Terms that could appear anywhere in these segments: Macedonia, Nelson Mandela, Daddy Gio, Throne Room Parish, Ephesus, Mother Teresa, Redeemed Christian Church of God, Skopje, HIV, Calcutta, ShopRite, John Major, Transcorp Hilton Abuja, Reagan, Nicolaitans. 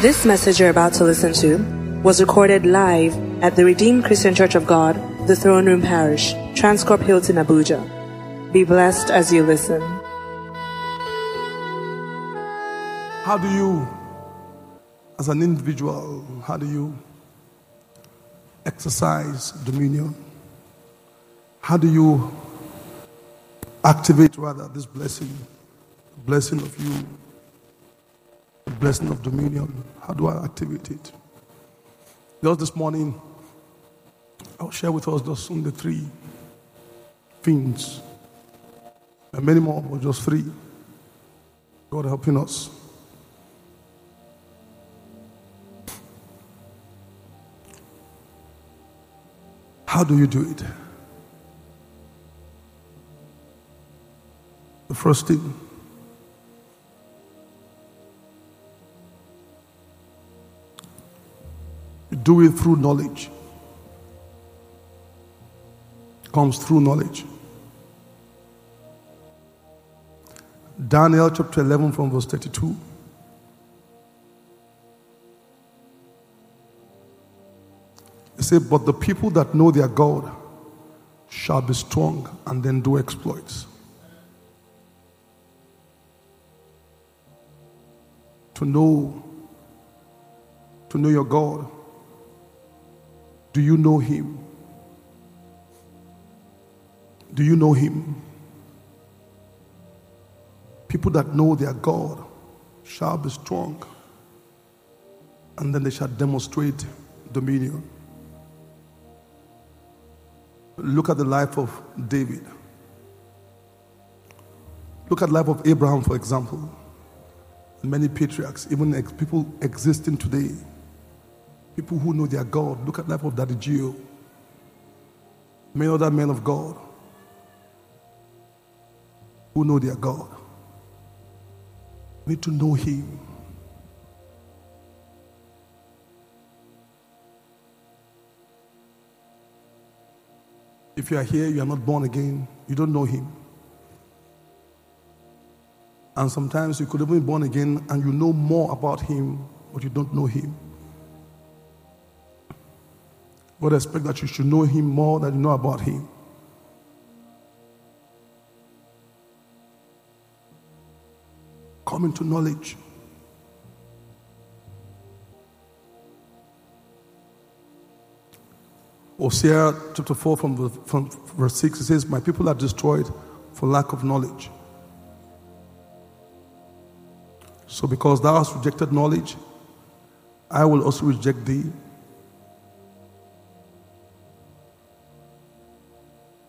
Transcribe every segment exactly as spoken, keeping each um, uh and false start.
This message you're about to listen to was recorded live at the Redeemed Christian Church of God, the Throne Room Parish, Transcorp Hilton Abuja. Be blessed as you listen. How do you, as an individual, how do you exercise dominion? How do you activate, rather, this blessing, the blessing of you, the blessing of dominion? How do I activate it? Just this morning, I'll share with us just only three things, and many more, but just three. God helping us. How do you do it? The first thing, you do it through knowledge. It comes through knowledge. Daniel chapter eleven from verse thirty-two. It says, but the people that know their God shall be strong and then do exploits. To know, to know your God, do you know Him? Do you know Him? People that know their God shall be strong, and then they shall demonstrate dominion. Look at the life of David. Look at the life of Abraham, for example. Many patriarchs, even ex- people existing today, people who know their God. Look at the life of Daddy Gio. Many other men of God who know their God. Need to know Him. If you are here, you are not born again, you don't know Him. And sometimes you could have been born again and you know more about Him, but you don't know Him. God expects that you should know Him more than you know about Him. Come into knowledge. Hosea chapter four from, from verse six, it says, my people are destroyed for lack of knowledge. So because thou hast rejected knowledge, I will also reject thee.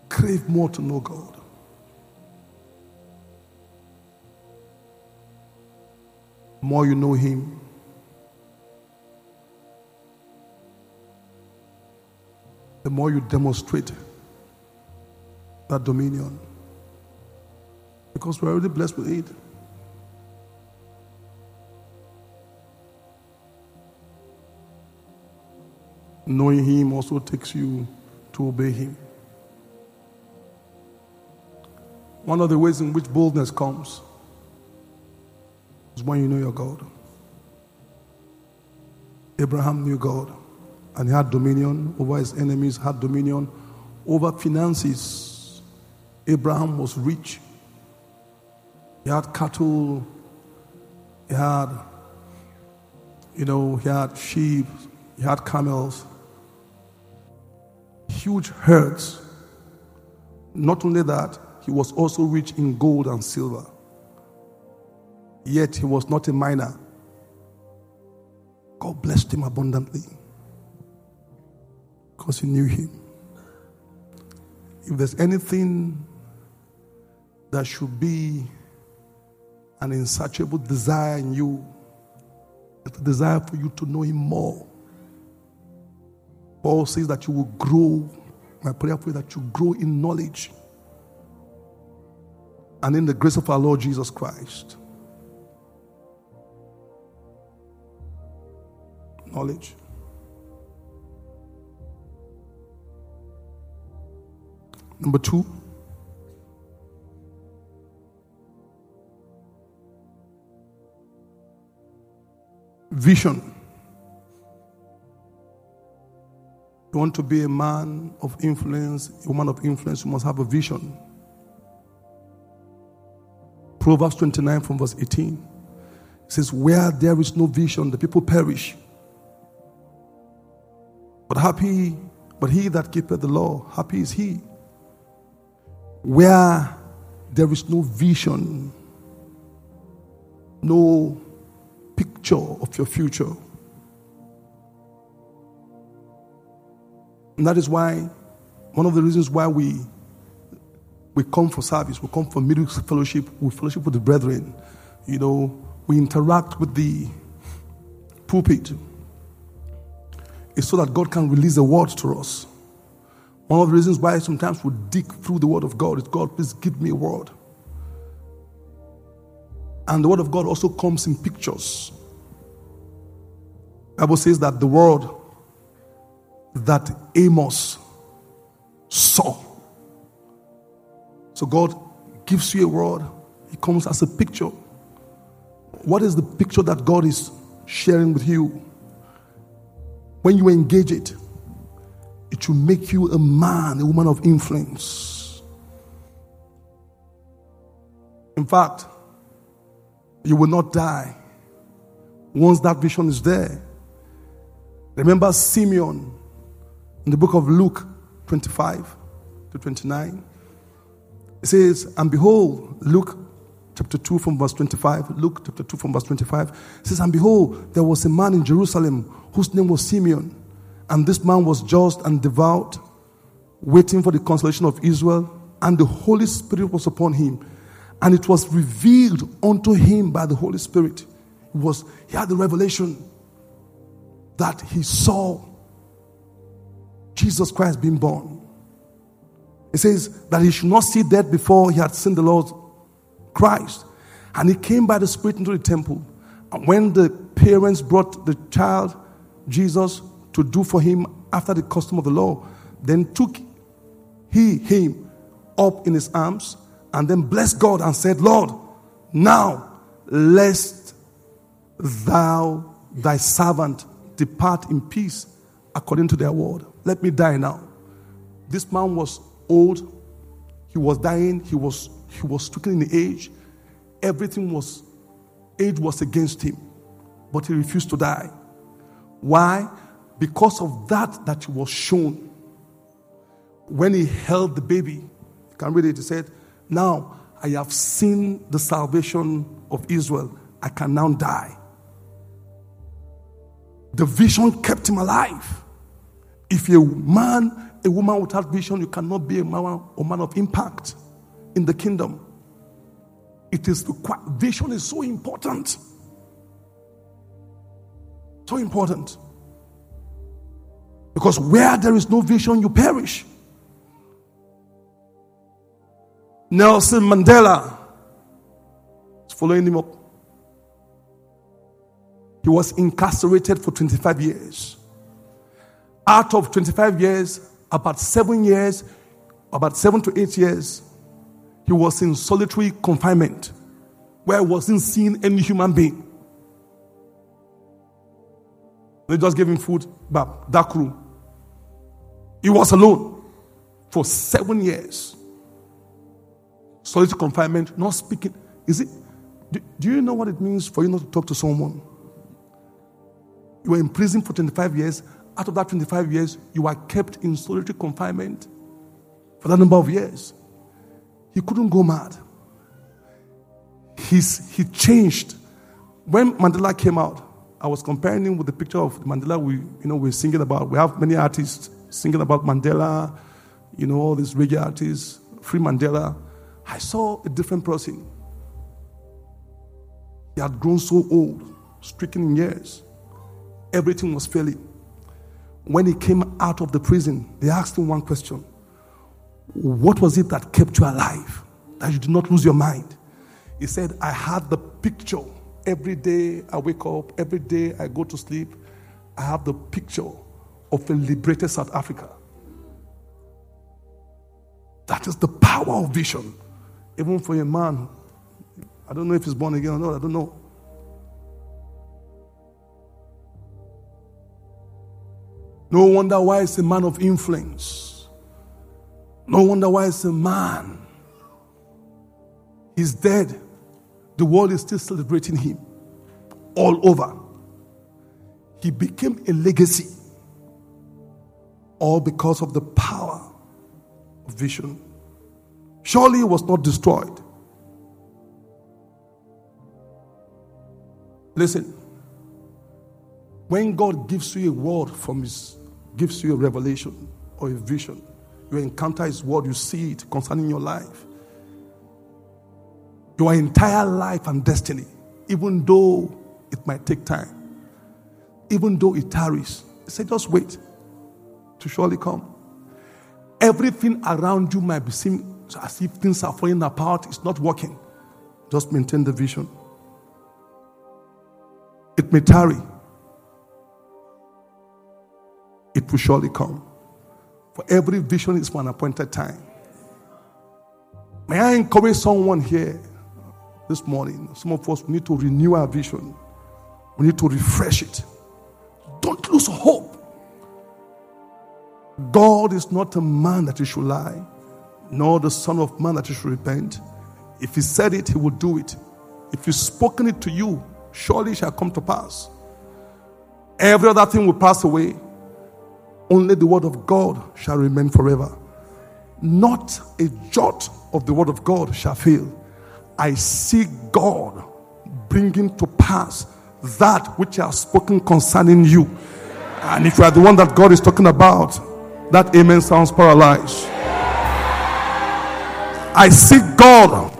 Crave more to know God. More you know Him. The more you demonstrate that dominion. Because we're already blessed with it. Knowing Him also takes you to obey Him. One of the ways in which boldness comes is when you know your God. Abraham knew God, and he had dominion over his enemies, had dominion over finances. Abraham was rich. He had cattle. He had, you know, he had sheep. He had camels. Huge herds. Not only that, he was also rich in gold and silver. Yet he was not a miner. God blessed him abundantly. Because he knew Him. If there's anything that should be an insatiable desire in you, it's a desire for you to know Him more. Paul says that you will grow. My prayer for you that you grow in knowledge and in the grace of our Lord Jesus Christ. Knowledge. Number two, vision. You want to be a man of influence, a woman of influence, you must have a vision. Proverbs twenty-nine from verse eighteen. It says, where there is no vision, the people perish. But happy, but he that keepeth the law, happy is he. Where there is no vision, no picture of your future. And that is why, one of the reasons why we we come for service, we come for middle fellowship, we fellowship with the brethren. You know, we interact with the pulpit. It's so that God can release the word to us. One of the reasons why sometimes we dig through the word of God is, God, please give me a word. And the word of God also comes in pictures. The Bible says that the word that Amos saw. So God gives you a word. It comes as a picture. What is the picture that God is sharing with you? When you engage it, it will make you a man, a woman of influence. In fact, you will not die once that vision is there. Remember Simeon in the book of Luke twenty-five to twenty-nine. It says, and behold, Luke chapter two from verse twenty-five. Luke chapter two from verse twenty-five. It says, and behold, there was a man in Jerusalem whose name was Simeon. And this man was just and devout, waiting for the consolation of Israel. And the Holy Spirit was upon him. And it was revealed unto him by the Holy Spirit. It was, he had the revelation that he saw Jesus Christ being born. It says that he should not see death before he had seen the Lord Christ. And he came by the Spirit into the temple. And when the parents brought the child, Jesus, to do for him after the custom of the law, then took he him up in his arms and then blessed God and said, Lord, now lest thou thy servant depart in peace according to thy word. Let me die now. This man was old. He was dying. He was he was stricken in age. Everything was, age was against him. But he refused to die. Why? Because of that that was shown. When he held the baby, you can read it, he said, now I have seen the salvation of Israel. I can now die. The vision kept him alive. If a man, a woman without vision, you cannot be a man or man of impact in the kingdom. It is required. Vision is so important. So important. Because where there is no vision, you perish. Nelson Mandela is following him up. He was incarcerated for twenty-five years. Out of twenty-five years, about seven years, about seven to eight years, he was in solitary confinement where he wasn't seeing any human being. They just gave him food, but dark room. He was alone for seven years. Solitary confinement, not speaking. Is it? Do, do you know what it means for you not to talk to someone? You were in prison for twenty-five years. Out of that twenty-five years, you were kept in solitary confinement for that number of years. He couldn't go mad. He's, he changed. When Mandela came out, I was comparing him with the picture of Mandela we, you know, we're singing about. We have many artists singing about Mandela, you know, all these reggae artists, Free Mandela. I saw a different person. He had grown so old, stricken in years. Everything was failing. When he came out of the prison, they asked him one question. What was it that kept you alive? That you did not lose your mind? He said, I had the picture. Every day I wake up, every day I go to sleep, I have the picture of a liberated South Africa. That is the power of vision. Even for a man, I don't know if he's born again or not, I don't know. No wonder why he's a man of influence. No wonder why he's a man. He's dead. The world is still celebrating him all over. He became a legacy, all because of the power of vision. Surely he was not destroyed. Listen, when God gives you a word from his, gives you a revelation or a vision, you encounter his word, you see it concerning your life, your entire life and destiny, even though it might take time, even though it tarries, he said, just wait to surely come. Everything around you might be seen as if things are falling apart, it's not working. Just maintain the vision. It may tarry. It will surely come. For every vision is for an appointed time. May I encourage someone here this morning? Some of us need to renew our vision. We need to refresh it. Don't lose hope. God is not a man that he should lie, nor the son of man that he should repent. If he said it, he will do it. If he's spoken it to you, surely shall come to pass. Every other thing will pass away. Only the word of God shall remain forever. Not a jot of the word of God shall fail. I see God bringing to pass that which he has spoken concerning you. And if you are the one that God is talking about, that amen sounds paralyzed. I see God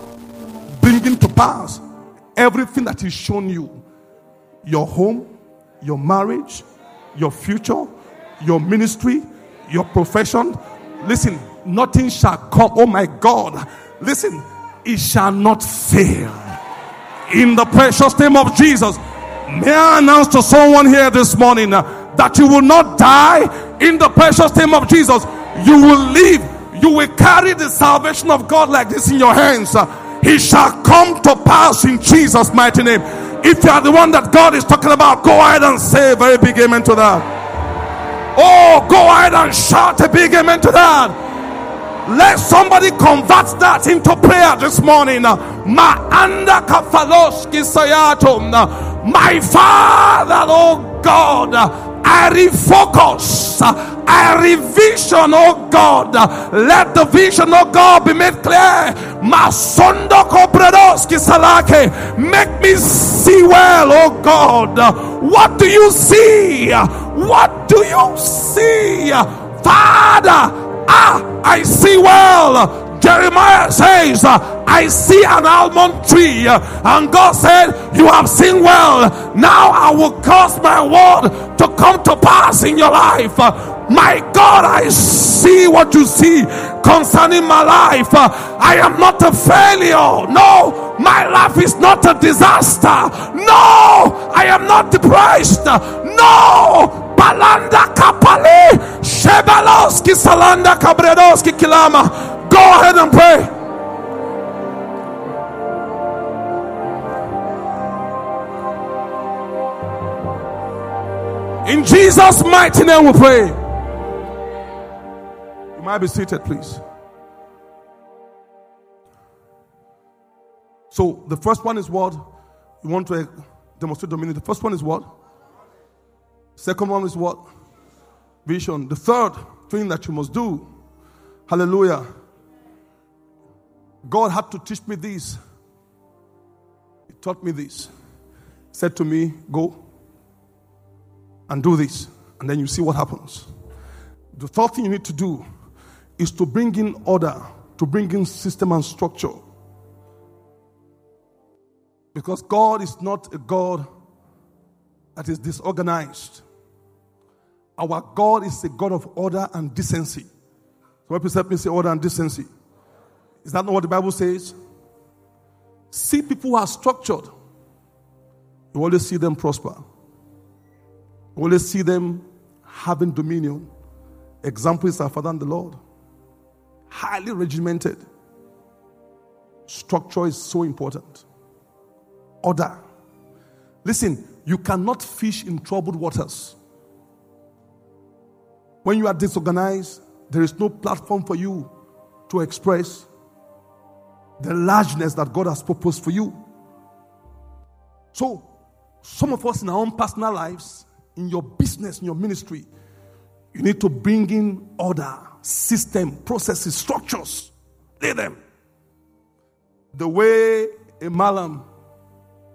bringing to pass everything that he's shown you. Your home, your marriage, your future, your ministry, your profession. Listen, nothing shall come. Oh my God. Listen, it shall not fail. In the precious name of Jesus, may I announce to someone here this morning uh, that you will not die. In the precious name of Jesus, you will live. You will carry the salvation of God like this in your hands. Uh, It shall come to pass in Jesus' mighty name. If you are the one that God is talking about, go ahead and say a very big amen to that. Oh, go ahead and shout a big amen to that. Let somebody convert that into prayer this morning. My Father, oh God, I refocus, I revision, oh God. Let the vision, oh God, be made clear. Make me see well, oh God. What do you see? What do you see? Father, ah, I see well. Jeremiah says, I see an almond tree. And God said, you have seen well. Now I will cause my word to come to pass in your life. My God, I see what you see concerning my life. I am not a failure. No, my life is not a disaster. No, I am not depressed. No. Balanda kapale, Shebaloski Salanda Kabredoski Kilama. Go ahead and pray. In Jesus' mighty name we pray. You might be seated, please. So the first one is what? You want to demonstrate dominion. The first one is what? Second one is what? Vision. The third thing that you must do. Hallelujah. God had to teach me this. He taught me this. He said to me, go and do this. And then you see what happens. The third thing you need to do is to bring in order, to bring in system and structure. Because God is not a God that is disorganized. Our God is a God of order and decency. So please help me say order and decency. Is that not what the Bible says? See people who are structured. You always see them prosper. You always see them having dominion. Examples are Father and the Lord. Highly regimented. Structure is so important. Order. Listen, you cannot fish in troubled waters. When you are disorganized, there is no platform for you to express the largeness that God has proposed for you. So, some of us in our own personal lives, in your business, in your ministry, you need to bring in order, system, processes, structures. Lay them. The way a malam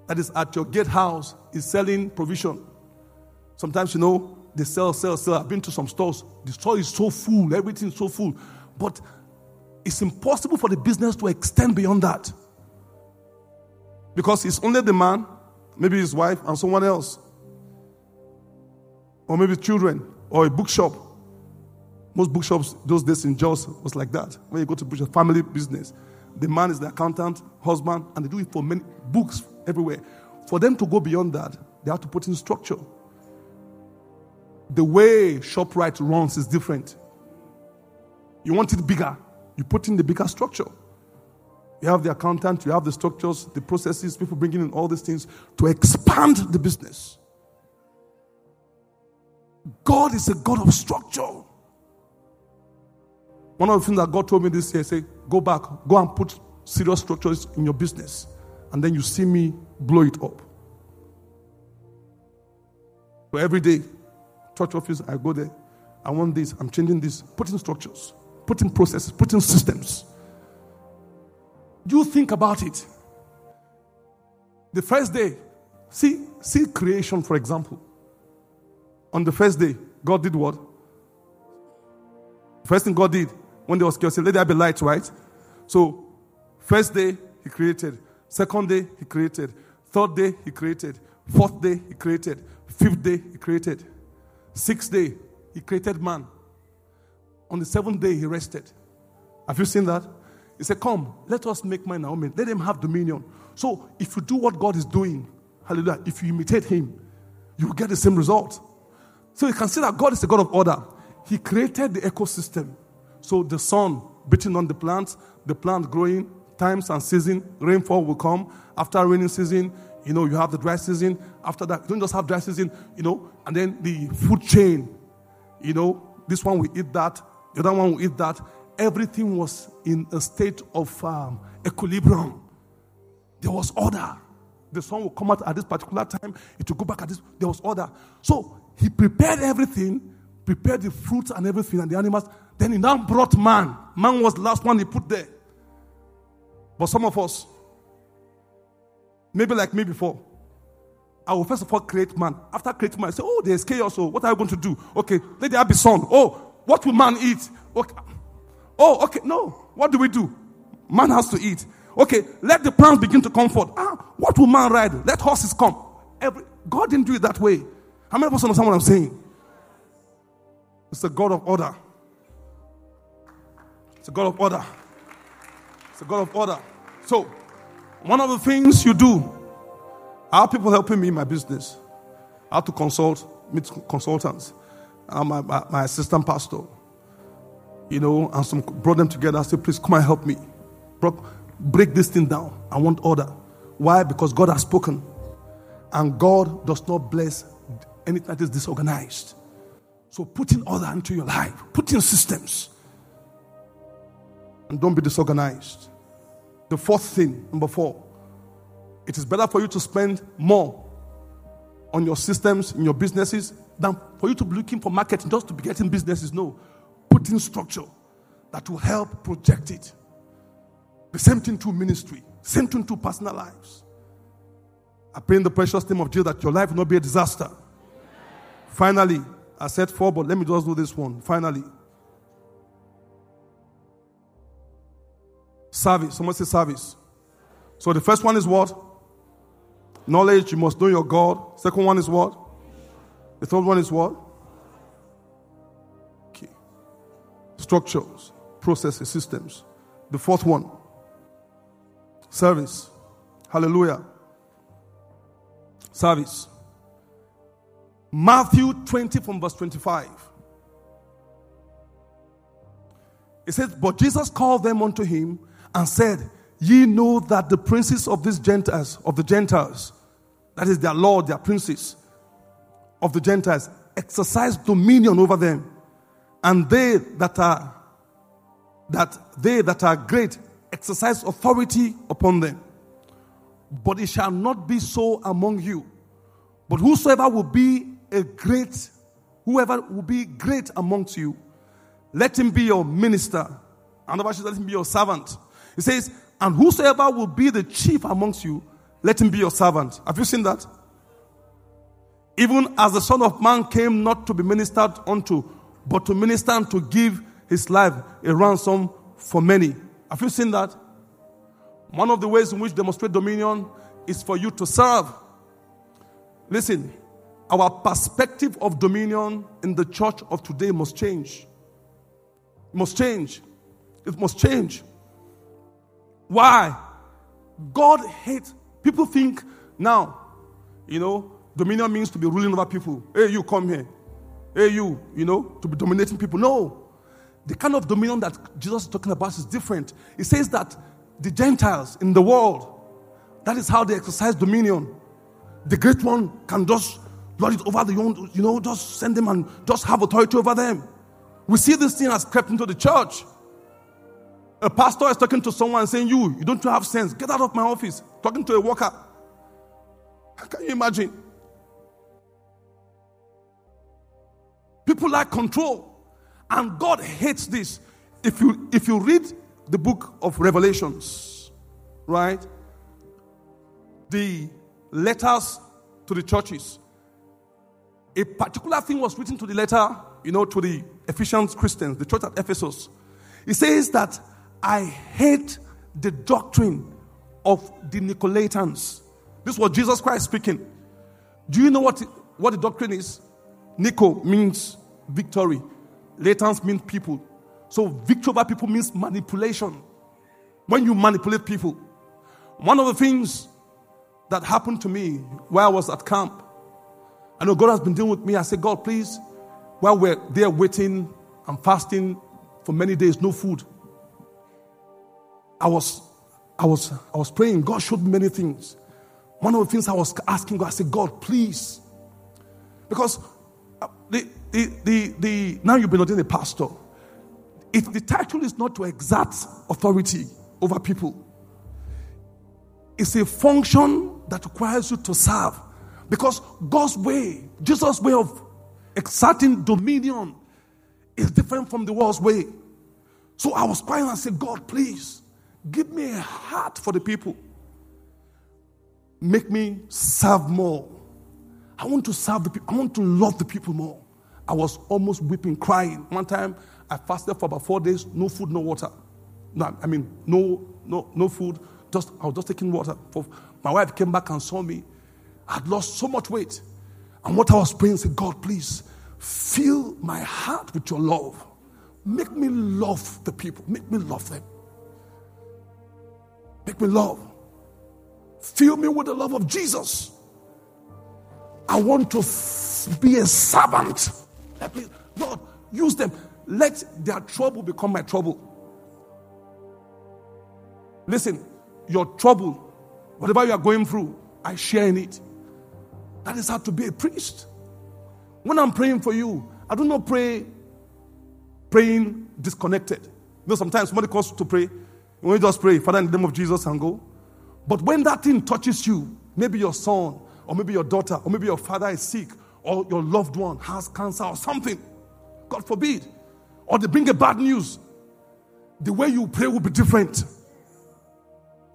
that is at your gatehouse is selling provision. Sometimes, you know, they sell, sell, sell. I've been to some stores. The store is so full. Everything's so full. But it's impossible for the business to extend beyond that. Because it's only the man, maybe his wife, and someone else. Or maybe children. Or a bookshop. Most bookshops those days in Jos was like that. When you go to bookshop, family business. The man is the accountant, husband, and they do it for many books everywhere. For them to go beyond that, they have to put in structure. The way ShopRite runs is different. You want it bigger, you put in the bigger structure. You have the accountant, you have the structures, the processes, people bringing in all these things to expand the business. God is a God of structure. One of the things that God told me this year, he said, go back, go and put serious structures in your business, and then you see me blow it up. So every day, church office, I go there. I want this. I'm changing this. Put in structures. Put in processes. Put in systems. You think about it. The first day, see, see creation, for example. On the first day, God did what? First thing God did, when there was chaos, he said, let there be light, right? So, first day, he created. Second day, he created. Third day, he created. Fourth day, he created. Fifth day, he created. Sixth day, he created man. On the seventh day, he rested. Have you seen that? He said, come, let us make man our man. Let him have dominion. So, if you do what God is doing, hallelujah, if you imitate him, you will get the same result. So, you can see that God is a God of order. He created the ecosystem. So, the sun beating on the plants, the plant growing, times and season, rainfall will come. After raining season, you know, you have the dry season. After that, you don't just have dry season, you know, and then the food chain, you know, this one will eat that, the other one will eat that. Everything was in a state of um, equilibrium. There was order. The sun will come out at this particular time. It will go back at this. There was order. So, he prepared everything. Prepared the fruits and everything and the animals. Then he now brought man. Man was the last one he put there. But some of us, maybe like me before, I will first of all create man. After creating man, I say, oh, there's chaos. So what are you going to do? Okay, let there be sun. Oh, what will man eat? Okay. Oh, okay, no. What do we do? Man has to eat. Okay, let the plants begin to come forth. Ah, what will man ride? Let horses come. Every, God didn't do it that way. How many of us understand what I'm saying? It's a God of order. It's a God of order. It's a God of order. So, one of the things you do, I have people helping me in my business. I have to consult, meet consultants, uh, my, my, my assistant pastor, you know, and some brought them together. I said, please come and help me. Break this thing down. I want order. Why? Because God has spoken. And God does not bless anything that is disorganized. So put in order into your life. Put in systems. And don't be disorganized. The fourth thing, number four. It is better for you to spend more on your systems, in your businesses, than for you to be looking for marketing just to be getting businesses. No. Put in structure that will help project it. The same thing to ministry. Same thing to personal lives. I pray in the precious name of Jesus that your life will not be a disaster. Finally, I said four, but let me just do this one. Finally. Service. Someone say service. So the first one is what? Knowledge. You must know your God. Second one is what? The third one is what? Okay. Structures, processes, systems. The fourth one. Service. Hallelujah. Service. Matthew twenty from verse twenty-five. It says, but Jesus called them unto him and said, ye know that the princes of these Gentiles, of the Gentiles, that is their Lord, their princes of the Gentiles, exercise dominion over them, and they that are that they that are great exercise authority upon them. But it shall not be so among you. But whosoever will be a great, whoever will be great amongst you, let him be your minister. Another version, let him be your servant. It says, and whosoever will be the chief amongst you, let him be your servant. Have you seen that? Even as the Son of Man came not to be ministered unto, but to minister and to give his life a ransom for many. Have you seen that? One of the ways in which demonstrate dominion is for you to serve. Listen, our perspective of dominion in the church of today must change. It must change. It must change. Why? God hates. People think now, you know, dominion means to be ruling over people. Hey, you, come here. Hey, you, you know, to be dominating people. No. The kind of dominion that Jesus is talking about is different. He says that the Gentiles in the world, that is how they exercise dominion. The great one can just lord it over the young, you know, just send them and just have authority over them. We see this thing has crept into the church. A pastor is talking to someone saying, you, you don't have sense. Get out of my office. Talking to a worker. Can you imagine? People like control. And God hates this. If you if you read the book of Revelations, right? The letters to the churches. A particular thing was written to the letter, you know, to the Ephesian Christians, the church at Ephesus. It says that I hate the doctrine of the Nicolaitans. This was Jesus Christ speaking. Do you know what, what the doctrine is? Nico means victory. Latans mean people. So victory over people means manipulation. When you manipulate people. One of the things that happened to me while I was at camp, I know God has been dealing with me. I said, God, please, while we're there waiting and fasting for many days, no food. I was, I was, I was praying. God showed me many things. One of the things I was asking God, I said, God, please, because the the the, the now you've been ordained a pastor. If the title is not to exert authority over people, it's a function that requires you to serve, because God's way, Jesus' way of exerting dominion, is different from the world's way. So I was crying and said, God, please, give me a heart for the people. Make me serve more. I want to serve the people. I want to love the people more. I was almost weeping, crying. One time, I fasted for about four days, no food, no water. No, I mean, no, no, no food. Just I was just taking water. My wife came back and saw me. I had lost so much weight. And what I was praying, I said, God, please, fill my heart with your love. Make me love the people. Make me love them. Make me love. Fill me with the love of Jesus. I want to f- be a servant. Me, Lord, use them. Let their trouble become my trouble. Listen, your trouble, whatever you are going through, I share in it. That is how to be a priest. When I'm praying for you, I do not pray praying disconnected. You know, sometimes somebody calls to pray. When you just pray, Father, in the name of Jesus, and go. But when that thing touches you, maybe your son, or maybe your daughter, or maybe your father is sick, or your loved one has cancer or something, God forbid, or they bring a bad news, the way you pray will be different.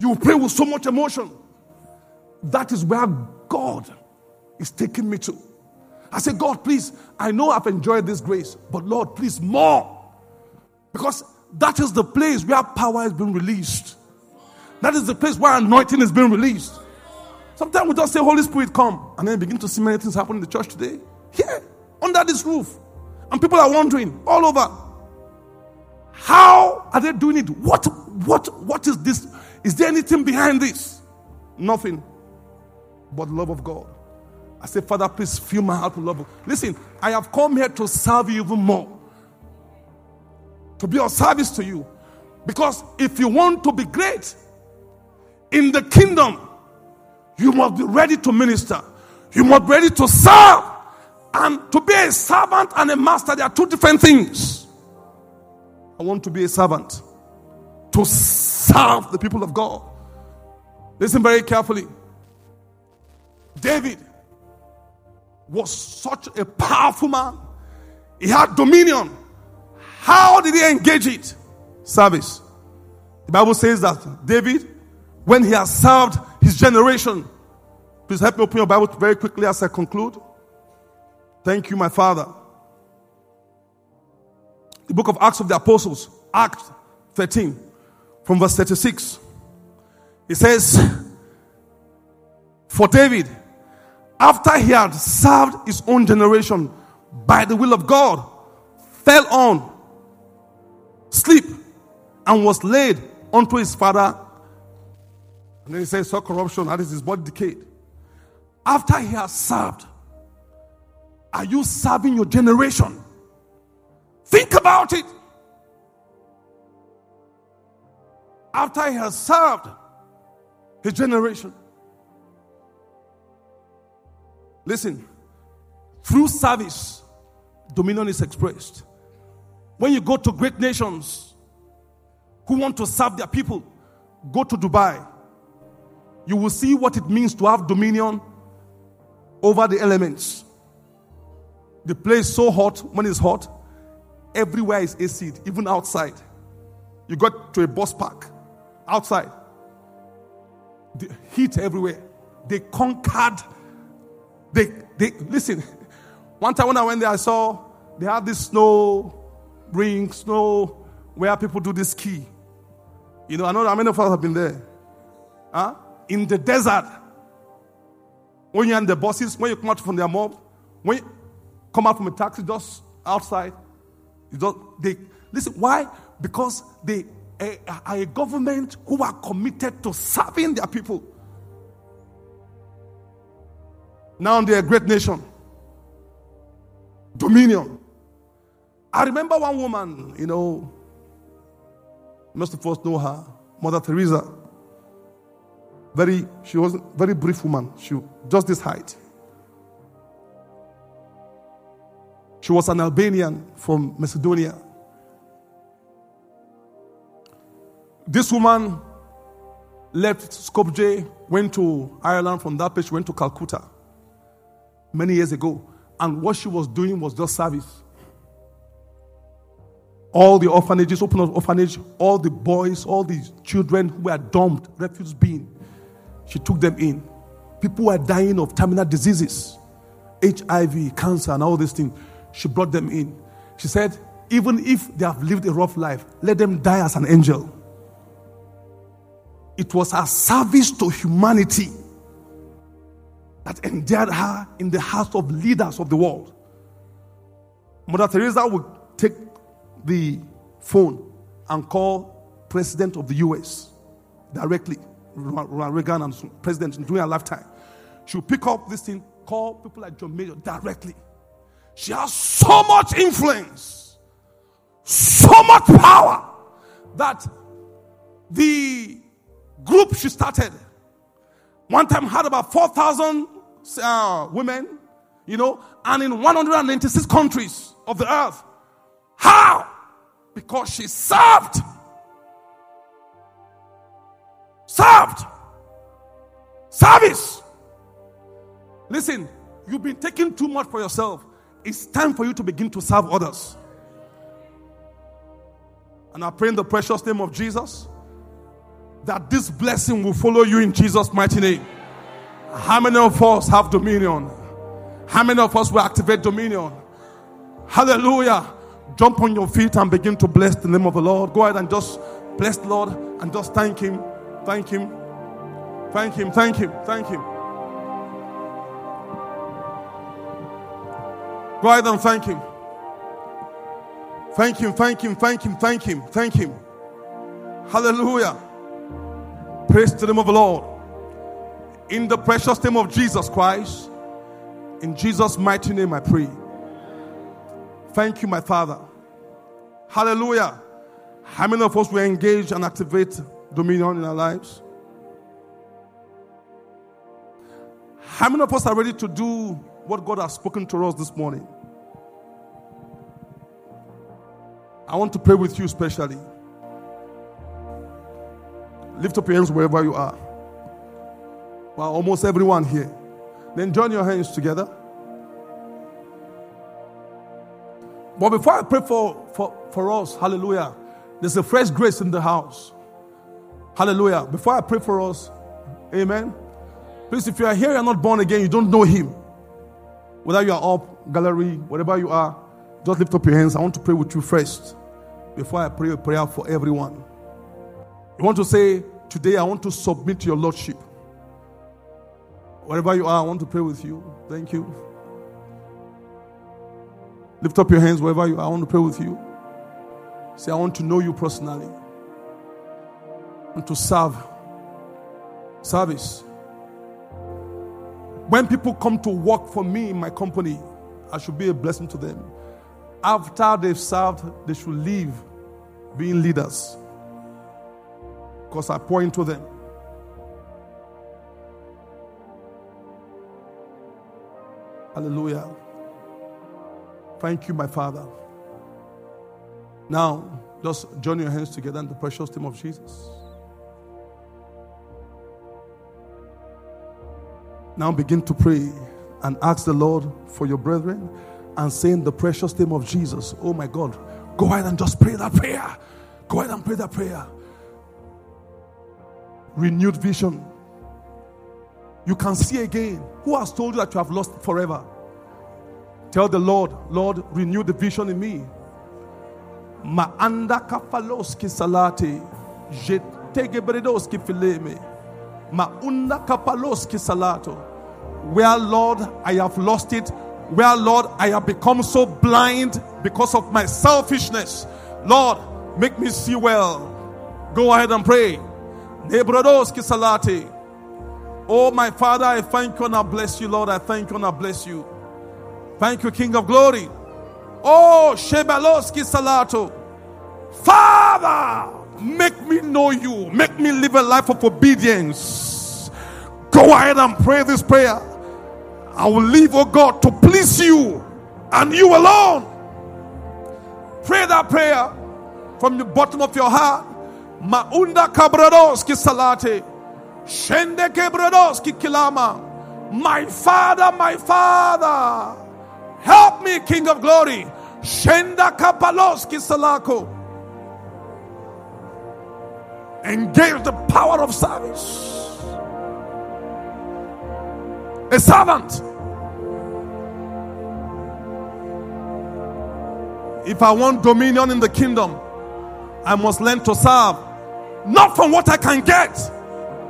You pray with so much emotion. That is where God is taking me to. I say, God, please, I know I've enjoyed this grace, but Lord, please, more. Because that is the place where power has been released. That is the place where anointing has been released. Sometimes we just say, Holy Spirit, come. And then begin to see many things happen in the church today. Here, under this roof. And people are wondering all over. How are they doing it? What, what, what is this? Is there anything behind this? Nothing but love of God. I say, Father, please fill my heart with love. Listen, I have come here to serve you even more. To be of service to you. Because if you want to be great in the kingdom, you must be ready to minister. You must be ready to serve. And to be a servant and a master, they are two different things. I want to be a servant to serve the people of God. Listen very carefully. David was such a powerful man. He had dominion. How did he engage it? Service. The Bible says that David, when he has served his generation, please help me open your Bible very quickly as I conclude. Thank you, my Father. The book of Acts of the Apostles, Acts thirteen, from verse thirty-six. It says, for David, after he had served his own generation by the will of God, fell on sleep and was laid unto his father. And then he says, saw corruption, that is his body decayed. After he has served, are you serving your generation? Think about it. After he has served his generation. Listen, through service, dominion is expressed. When you go to great nations who want to serve their people, go to Dubai. You will see what it means to have dominion over the elements. The place is so hot, when it's hot, everywhere is A C, even outside. You got to a bus park, outside. The heat everywhere. They conquered. They, they listen, one time when I went there, I saw they had this snow ring, snow, where people do this ski. You know, I know how many of us have been there. Huh? In the desert. When you're in the buses, when you come out from their mob, when you come out from a taxi, just outside. You just, they listen, why? Because they are a government who are committed to serving their people. Now they're a great nation. Dominion. I remember one woman, you know, most of us know her, Mother Teresa. Very, she was a very brief woman. She just this height. She was an Albanian from Macedonia. This woman left Skopje, went to Ireland. From that place, she went to Calcutta many years ago. And what she was doing was just service. All the orphanages, open up orphanage, all the boys, all the children who were dumped, refuse being. She took them in. People were dying of terminal diseases, H I V, cancer, and all these things. She brought them in. She said, even if they have lived a rough life, let them die as an angel. It was her service to humanity that endeared her in the hearts of leaders of the world. Mother Teresa would take the phone and call President of the U S directly. Reagan and President during her lifetime. She would pick up this thing, call people like John Major directly. She has so much influence, so much power, that the group she started, one time had about four thousand uh, women, you know, and in one hundred ninety-six countries of the earth. How? Because she served. Served. Service. Listen, you've been taking too much for yourself. It's time for you to begin to serve others. And I pray in the precious name of Jesus that this blessing will follow you in Jesus' mighty name. How many of us have dominion? How many of us will activate dominion? Hallelujah. Jump on your feet and begin to bless the name of the Lord. Go ahead and just bless the Lord and just thank Him. Thank Him. Thank Him. Thank Him. Thank Him. Go ahead and thank Him. Thank Him. Thank Him. Thank Him. Thank Him. Thank Him. Hallelujah. Praise the name of the Lord. In the precious name of Jesus Christ, in Jesus' mighty name I pray. Thank you, my Father. Hallelujah. How many of us will engage and activate dominion in our lives? How many of us are ready to do what God has spoken to us this morning? I want to pray with you especially. Lift up your hands wherever you are. Well, almost everyone here. Then join your hands together. But before I pray for, for, for us, hallelujah, there's a fresh grace in the house. Hallelujah. Before I pray for us, amen. Please, if you are here and not born again, you don't know him. Whether you are up, gallery, wherever you are, just lift up your hands. I want to pray with you first before I pray a prayer for everyone. You want to say, today I want to submit to your Lordship. Wherever you are, I want to pray with you. Thank you. Lift up your hands wherever you are. I want to pray with you. Say, I want to know you personally. And to serve. Service. When people come to work for me in my company, I should be a blessing to them. After they've served, they should leave being leaders. Because I pour into them. Hallelujah. Thank you, my Father. Now, just join your hands together in the precious name of Jesus. Now begin to pray and ask the Lord for your brethren and say in the precious name of Jesus, oh my God, go ahead and just pray that prayer. Go ahead and pray that prayer. Renewed vision. You can see again. Who has told you that you have lost forever? Tell the Lord, Lord, renew the vision in me. Maanda kafaloski salati, jetegebredoski fileme, maunda kapaloski salato. Where, Lord, I have lost it. Where, Lord, I have become so blind because of my selfishness. Lord, make me see well. Go ahead and pray. Nebredoski salati. Oh, my Father, I thank you and I bless you, Lord. I thank you and I bless you. Thank you, King of Glory. Oh, Shebaloski Salato. Father, make me know you. Make me live a life of obedience. Go ahead and pray this prayer. I will live, oh God, to please you and you alone. Pray that prayer from the bottom of your heart. Maunda Kabradoski Salate. Shende Gebredoski Kilama. My Father, my Father. Help me, King of Glory. Shenda Kapaloski Salako. Engage the power of service. A servant. If I want dominion in the kingdom, I must learn to serve. Not from what I can get,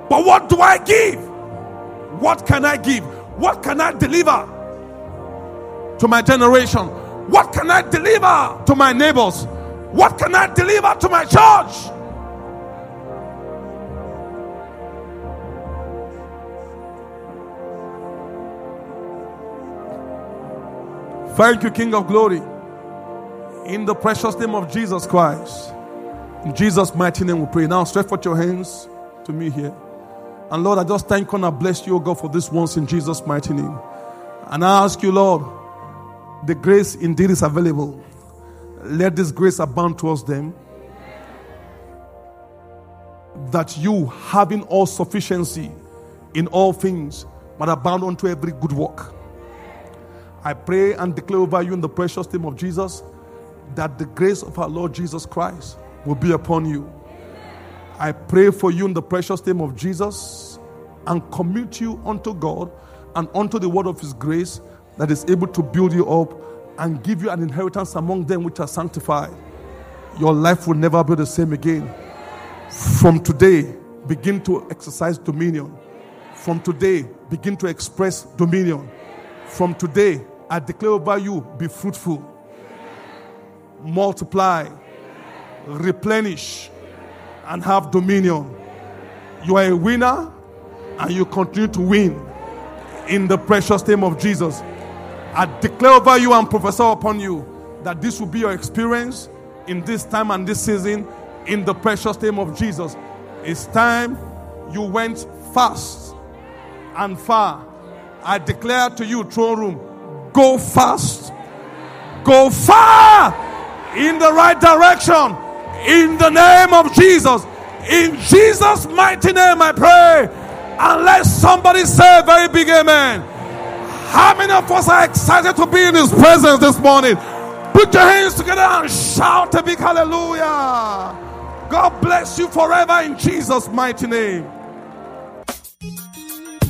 but what do I give? What can I give? What can I deliver to my generation? What can I deliver to my neighbors? What can I deliver to my church? Thank you, King of Glory. In the precious name of Jesus Christ. In Jesus' mighty name we pray. Now stretch forth your hands to me here. And Lord, I just thank and I bless you, O God, for this once in Jesus' mighty name. And I ask you, Lord, the grace indeed is available. Let this grace abound towards them. That you, having all sufficiency in all things, might abound unto every good work. I pray and declare over you in the precious name of Jesus that the grace of our Lord Jesus Christ will be upon you. I pray for you in the precious name of Jesus and commit you unto God and unto the word of his grace that is able to build you up and give you an inheritance among them which are sanctified. Your life will never be the same again. From today, begin to exercise dominion. From today, begin to express dominion. From today, I declare over you, be fruitful. Multiply. Replenish. And have dominion. You are a winner and you continue to win. In the precious name of Jesus. I declare over you and prophesy upon you that this will be your experience in this time and this season in the precious name of Jesus. It's time you went fast and far. I declare to you, throne room, go fast, go far in the right direction, in the name of Jesus. In Jesus' mighty name I pray. And let somebody say a very big amen. How many of us are excited to be in His presence this morning? Put your hands together and shout a big hallelujah. God bless you forever in Jesus' mighty name.